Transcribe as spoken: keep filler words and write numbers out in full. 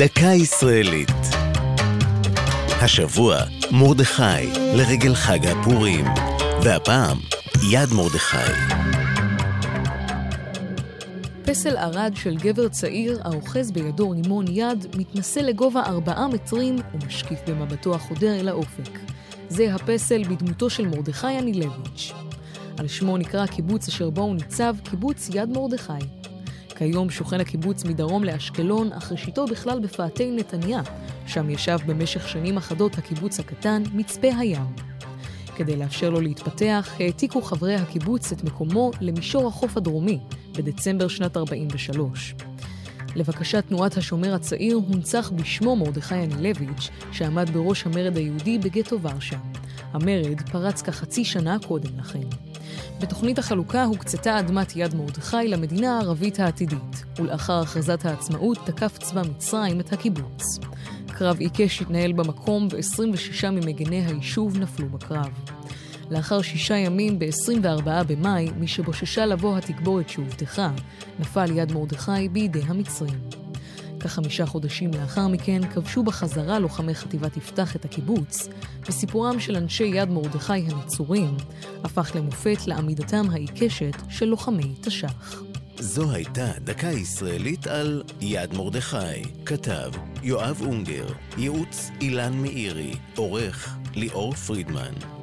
דקה ישראלית. השבוע מרדכי לרגל חג הפורים, והפעם יד מרדכי. פסל ערד של גבר צעיר האוחז בידו רימון יד מתנסה לגובה ארבעה מטרים ומשקיף במבטו החודר אל האופק. זה הפסל בדמותו של מרדכי אנילביץ'. על שמו נקרא הקיבוץ אשר בו הוא ניצב, קיבוץ יד מרדכי. כיום שוכן הקיבוץ מדרום לאשקלון, אך ראשיתו בכלל בפאתי נתניה, שם ישב במשך שנים אחדות הקיבוץ הקטן מצפה הים. כדי לאפשר לו להתפתח, העתיקו חברי הקיבוץ את מקומו למישור החוף הדרומי, בדצמבר שנת ארבעים ושלוש. לבקשת תנועת השומר הצעיר הונצח בשמו מרדכי אנילביץ', שעמד בראש המרד היהודי בגטו ורשה. המרד פרץ כחצי שנה קודם לכן. בתוכנית החלוקה הוקצתה אדמת יד מרדכי למדינה הערבית העתידית, ולאחר הכרזת העצמאות תקף צבא מצרים את הקיבוץ. קרב עיקש התנהל במקום ו-עשרים ושישה ממגני היישוב נפלו בקרב. לאחר שישה ימים ב-עשרים וארבעה במאי, מי שבוששה לבוא התקבורת שהובטחה, נפל יד מרדכי בידי המצרים. כחמישה חודשים לאחר מכן כבשו בחזרה לוחמי חטיבת יפתח את הקיבוץ, וסיפורם של אנשי יד מרדכי הנצורים הפך למופת לעמידתם העיקשת של לוחמי תש"ח. זו הייתה דקה ישראלית על יד מרדכי. כתב יואב אונגר, ייעוץ אילן מאירי, עורך ליאור פרידמן.